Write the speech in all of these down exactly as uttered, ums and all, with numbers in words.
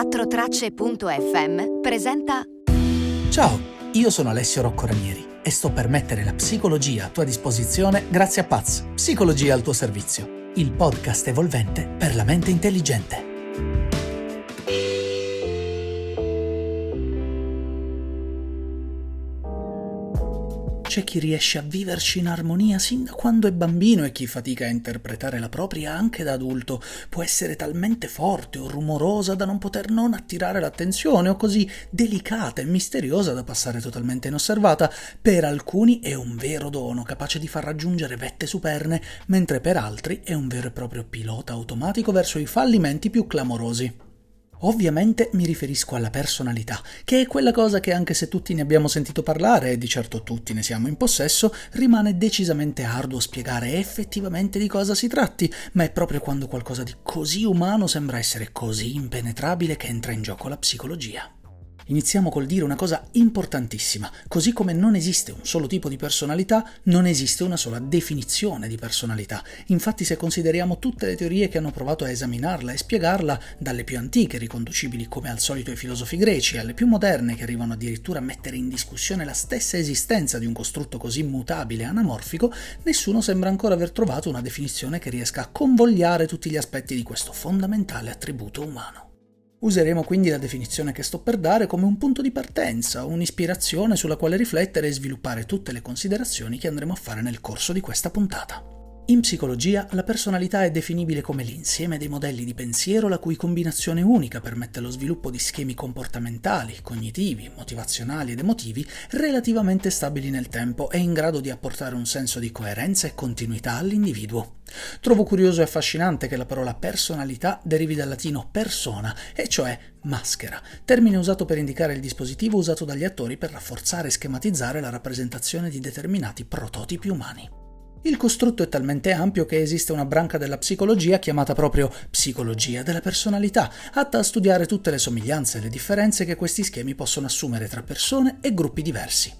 quattro tracce punto effe emme presenta. Ciao, io sono Alessio Rocco Ranieri e sto per mettere la psicologia a tua disposizione grazie a Paz, Psicologia al tuo servizio, il podcast evolvente per la mente intelligente. C'è chi riesce a viverci in armonia sin da quando è bambino e chi fatica a interpretare la propria anche da adulto. Può essere talmente forte o rumorosa da non poter non attirare l'attenzione o così delicata e misteriosa da passare totalmente inosservata. Per alcuni è un vero dono capace di far raggiungere vette superne, mentre per altri è un vero e proprio pilota automatico verso i fallimenti più clamorosi. Ovviamente mi riferisco alla personalità, che è quella cosa che anche se tutti ne abbiamo sentito parlare, e di certo tutti ne siamo in possesso, rimane decisamente arduo spiegare effettivamente di cosa si tratti, ma è proprio quando qualcosa di così umano sembra essere così impenetrabile che entra in gioco la psicologia. Iniziamo col dire una cosa importantissima: così come non esiste un solo tipo di personalità, non esiste una sola definizione di personalità. Infatti, se consideriamo tutte le teorie che hanno provato a esaminarla e spiegarla, dalle più antiche, riconducibili come al solito ai filosofi greci, alle più moderne, che arrivano addirittura a mettere in discussione la stessa esistenza di un costrutto così mutabile e anamorfico, nessuno sembra ancora aver trovato una definizione che riesca a convogliare tutti gli aspetti di questo fondamentale attributo umano. Useremo quindi la definizione che sto per dare come un punto di partenza, un'ispirazione sulla quale riflettere e sviluppare tutte le considerazioni che andremo a fare nel corso di questa puntata. In psicologia, la personalità è definibile come l'insieme dei modelli di pensiero la cui combinazione unica permette lo sviluppo di schemi comportamentali, cognitivi, motivazionali ed emotivi relativamente stabili nel tempo e in grado di apportare un senso di coerenza e continuità all'individuo. Trovo curioso e affascinante che la parola personalità derivi dal latino persona, e cioè maschera, termine usato per indicare il dispositivo usato dagli attori per rafforzare e schematizzare la rappresentazione di determinati prototipi umani. Il costrutto è talmente ampio che esiste una branca della psicologia chiamata proprio psicologia della personalità, atta a studiare tutte le somiglianze e le differenze che questi schemi possono assumere tra persone e gruppi diversi.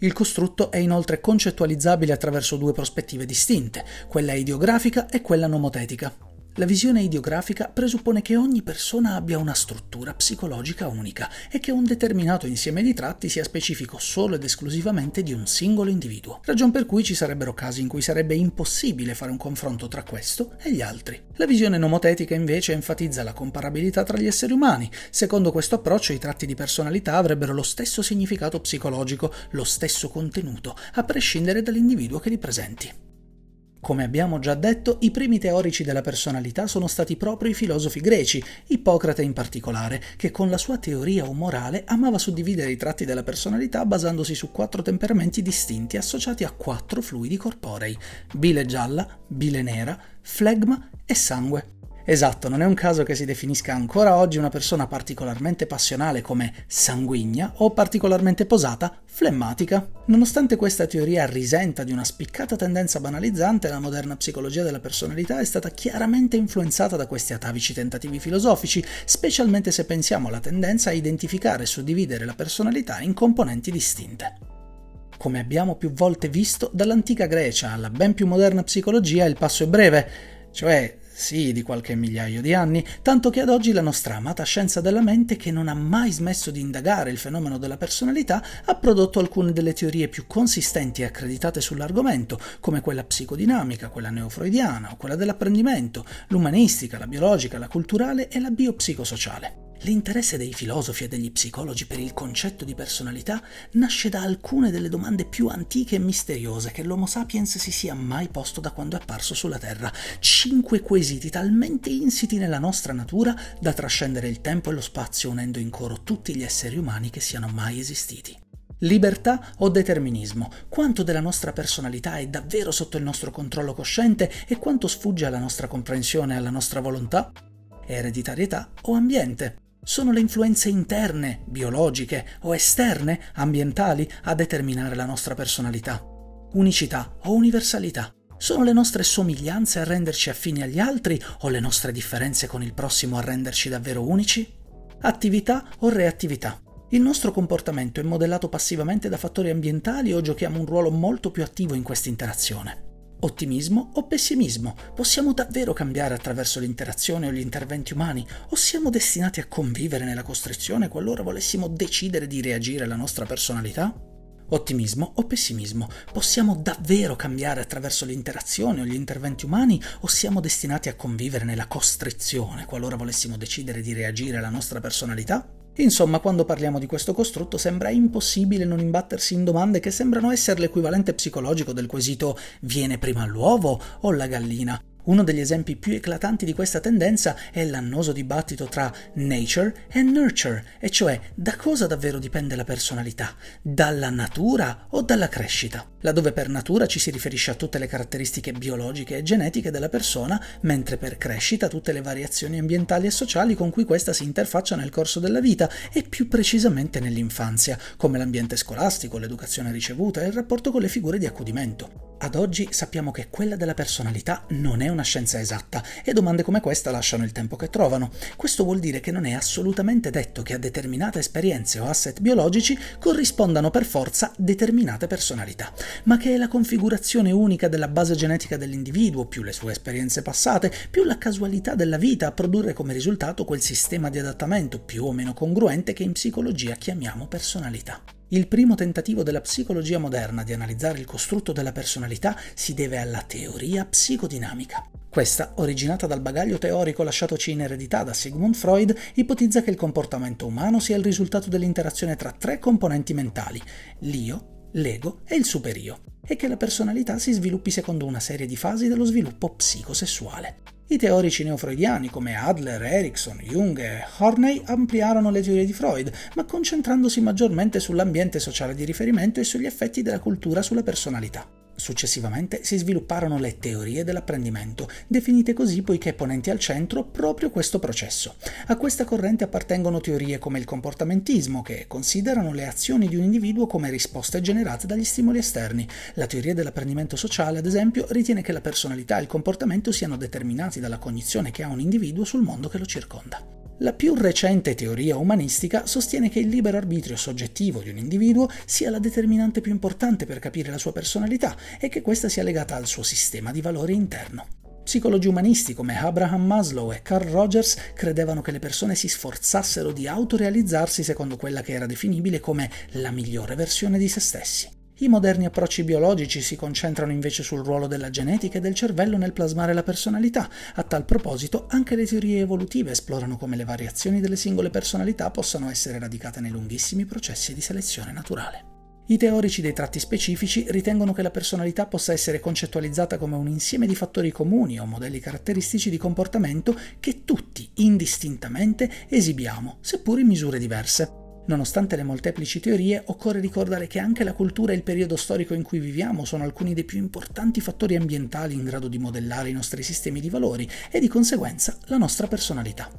Il costrutto è inoltre concettualizzabile attraverso due prospettive distinte, quella ideografica e quella nomotetica. La visione ideografica presuppone che ogni persona abbia una struttura psicologica unica e che un determinato insieme di tratti sia specifico solo ed esclusivamente di un singolo individuo, ragion per cui ci sarebbero casi in cui sarebbe impossibile fare un confronto tra questo e gli altri. La visione nomotetica invece enfatizza la comparabilità tra gli esseri umani. Secondo questo approccio i tratti di personalità avrebbero lo stesso significato psicologico, lo stesso contenuto, a prescindere dall'individuo che li presenti. Come abbiamo già detto, i primi teorici della personalità sono stati proprio i filosofi greci, Ippocrate in particolare, che con la sua teoria umorale amava suddividere i tratti della personalità basandosi su quattro temperamenti distinti associati a quattro fluidi corporei: bile gialla, bile nera, flegma e sangue. Esatto, non è un caso che si definisca ancora oggi una persona particolarmente passionale come sanguigna o particolarmente posata, flemmatica. Nonostante questa teoria risenta di una spiccata tendenza banalizzante, la moderna psicologia della personalità è stata chiaramente influenzata da questi atavici tentativi filosofici, specialmente se pensiamo alla tendenza a identificare e suddividere la personalità in componenti distinte. Come abbiamo più volte visto, dall'antica Grecia alla ben più moderna psicologia il passo è breve, cioè sì, di qualche migliaio di anni, tanto che ad oggi la nostra amata scienza della mente, che non ha mai smesso di indagare il fenomeno della personalità, ha prodotto alcune delle teorie più consistenti e accreditate sull'argomento, come quella psicodinamica, quella neofreudiana o quella dell'apprendimento, l'umanistica, la biologica, la culturale e la biopsicosociale. L'interesse dei filosofi e degli psicologi per il concetto di personalità nasce da alcune delle domande più antiche e misteriose che l'Homo sapiens si sia mai posto da quando è apparso sulla Terra. Cinque quesiti talmente insiti nella nostra natura da trascendere il tempo e lo spazio unendo in coro tutti gli esseri umani che siano mai esistiti. Libertà o determinismo? Quanto della nostra personalità è davvero sotto il nostro controllo cosciente e quanto sfugge alla nostra comprensione e alla nostra volontà? Ereditarietà o ambiente? Sono le influenze interne, biologiche o esterne, ambientali, a determinare la nostra personalità. Unicità o universalità? Sono le nostre somiglianze a renderci affini agli altri o le nostre differenze con il prossimo a renderci davvero unici? Attività o reattività? Il nostro comportamento è modellato passivamente da fattori ambientali o giochiamo un ruolo molto più attivo in questa interazione? Ottimismo o pessimismo? Possiamo davvero cambiare attraverso l'interazione o gli interventi umani? O siamo destinati a convivere nella costrizione qualora volessimo decidere di reagire alla nostra personalità? Ottimismo o pessimismo? Possiamo davvero cambiare attraverso l'interazione o gli interventi umani? O siamo destinati a convivere nella costrizione qualora volessimo decidere di reagire alla nostra personalità? Insomma, quando parliamo di questo costrutto sembra impossibile non imbattersi in domande che sembrano essere l'equivalente psicologico del quesito «viene prima l'uovo o la gallina?». Uno degli esempi più eclatanti di questa tendenza è l'annoso dibattito tra nature e nurture, e cioè da cosa davvero dipende la personalità, dalla natura o dalla crescita, laddove per natura ci si riferisce a tutte le caratteristiche biologiche e genetiche della persona, mentre per crescita tutte le variazioni ambientali e sociali con cui questa si interfaccia nel corso della vita e più precisamente nell'infanzia, come l'ambiente scolastico, l'educazione ricevuta e il rapporto con le figure di accudimento. Ad oggi sappiamo che quella della personalità non è una scienza esatta e domande come questa lasciano il tempo che trovano. Questo vuol dire che non è assolutamente detto che a determinate esperienze o asset biologici corrispondano per forza determinate personalità, ma che è la configurazione unica della base genetica dell'individuo, più le sue esperienze passate, più la casualità della vita a produrre come risultato quel sistema di adattamento più o meno congruente che in psicologia chiamiamo personalità. Il primo tentativo della psicologia moderna di analizzare il costrutto della personalità si deve alla teoria psicodinamica. Questa, originata dal bagaglio teorico lasciatoci in eredità da Sigmund Freud, ipotizza che il comportamento umano sia il risultato dell'interazione tra tre componenti mentali, l'io, l'ego e il superio, e che la personalità si sviluppi secondo una serie di fasi dello sviluppo psicosessuale. I teorici neofreudiani come Adler, Erikson, Jung e Horney ampliarono le teorie di Freud, ma concentrandosi maggiormente sull'ambiente sociale di riferimento e sugli effetti della cultura sulla personalità. Successivamente si svilupparono le teorie dell'apprendimento, definite così poiché ponenti al centro proprio questo processo. A questa corrente appartengono teorie come il comportamentismo, che considerano le azioni di un individuo come risposte generate dagli stimoli esterni. La teoria dell'apprendimento sociale, ad esempio, ritiene che la personalità e il comportamento siano determinati dalla cognizione che ha un individuo sul mondo che lo circonda. La più recente teoria umanistica sostiene che il libero arbitrio soggettivo di un individuo sia la determinante più importante per capire la sua personalità e che questa sia legata al suo sistema di valori interno. Psicologi umanisti come Abraham Maslow e Carl Rogers credevano che le persone si sforzassero di autorealizzarsi secondo quella che era definibile come la migliore versione di se stessi. I moderni approcci biologici si concentrano invece sul ruolo della genetica e del cervello nel plasmare la personalità. A tal proposito, anche le teorie evolutive esplorano come le variazioni delle singole personalità possano essere radicate nei lunghissimi processi di selezione naturale. I teorici dei tratti specifici ritengono che la personalità possa essere concettualizzata come un insieme di fattori comuni o modelli caratteristici di comportamento che tutti, indistintamente, esibiamo, seppur in misure diverse. Nonostante le molteplici teorie, occorre ricordare che anche la cultura e il periodo storico in cui viviamo sono alcuni dei più importanti fattori ambientali in grado di modellare i nostri sistemi di valori e di conseguenza la nostra personalità.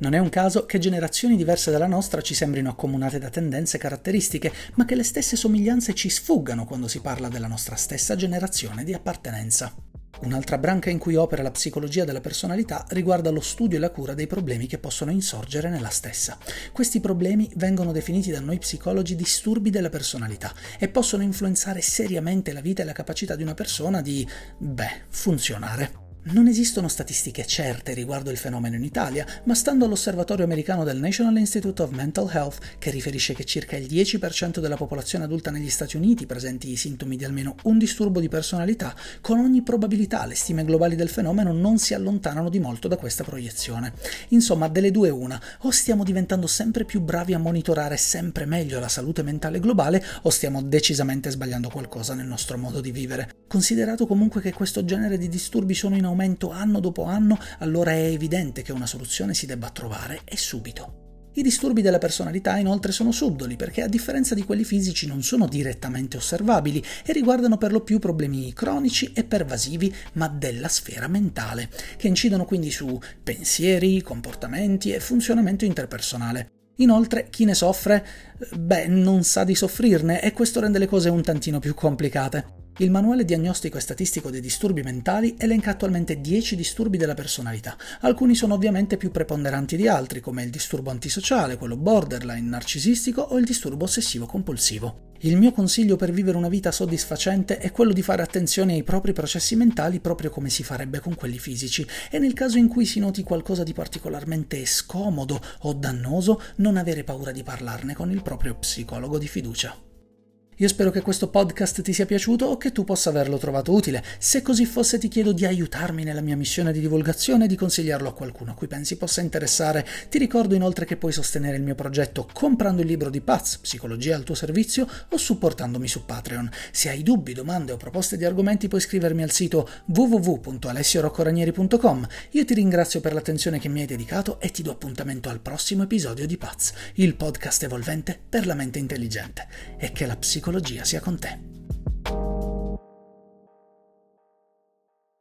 Non è un caso che generazioni diverse dalla nostra ci sembrino accomunate da tendenze caratteristiche, ma che le stesse somiglianze ci sfuggano quando si parla della nostra stessa generazione di appartenenza. Un'altra branca in cui opera la psicologia della personalità riguarda lo studio e la cura dei problemi che possono insorgere nella stessa. Questi problemi vengono definiti da noi psicologi disturbi della personalità e possono influenzare seriamente la vita e la capacità di una persona di, beh, funzionare. Non esistono statistiche certe riguardo il fenomeno in Italia, ma stando all'osservatorio americano del National Institute of Mental Health, che riferisce che circa il dieci per cento della popolazione adulta negli Stati Uniti presenti i sintomi di almeno un disturbo di personalità, con ogni probabilità le stime globali del fenomeno non si allontanano di molto da questa proiezione. Insomma, delle due una, o stiamo diventando sempre più bravi a monitorare sempre meglio la salute mentale globale, o stiamo decisamente sbagliando qualcosa nel nostro modo di vivere. Considerato comunque che questo genere di disturbi sono in aumento anno dopo anno, allora è evidente che una soluzione si debba trovare e subito. I disturbi della personalità inoltre sono subdoli perché a differenza di quelli fisici non sono direttamente osservabili e riguardano per lo più problemi cronici e pervasivi ma della sfera mentale, che incidono quindi su pensieri, comportamenti e funzionamento interpersonale. Inoltre, chi ne soffre? Beh, non sa di soffrirne e questo rende le cose un tantino più complicate. Il manuale diagnostico e statistico dei disturbi mentali elenca attualmente dieci disturbi della personalità. Alcuni sono ovviamente più preponderanti di altri, come il disturbo antisociale, quello borderline, narcisistico o il disturbo ossessivo-compulsivo. Il mio consiglio per vivere una vita soddisfacente è quello di fare attenzione ai propri processi mentali proprio come si farebbe con quelli fisici, e nel caso in cui si noti qualcosa di particolarmente scomodo o dannoso, non avere paura di parlarne con il proprio psicologo di fiducia. Io spero che questo podcast ti sia piaciuto o che tu possa averlo trovato utile. Se così fosse, ti chiedo di aiutarmi nella mia missione di divulgazione e di consigliarlo a qualcuno a cui pensi possa interessare. Ti ricordo inoltre che puoi sostenere il mio progetto comprando il libro di Paz, Psicologia al tuo servizio, o supportandomi su Patreon. Se hai dubbi, domande o proposte di argomenti, puoi scrivermi al sito w w w punto alessio rocco ranieri punto com. Io ti ringrazio per l'attenzione che mi hai dedicato e ti do appuntamento al prossimo episodio di Paz, il podcast evolvente per la mente intelligente. E che la psicologia Psicologia sia con te.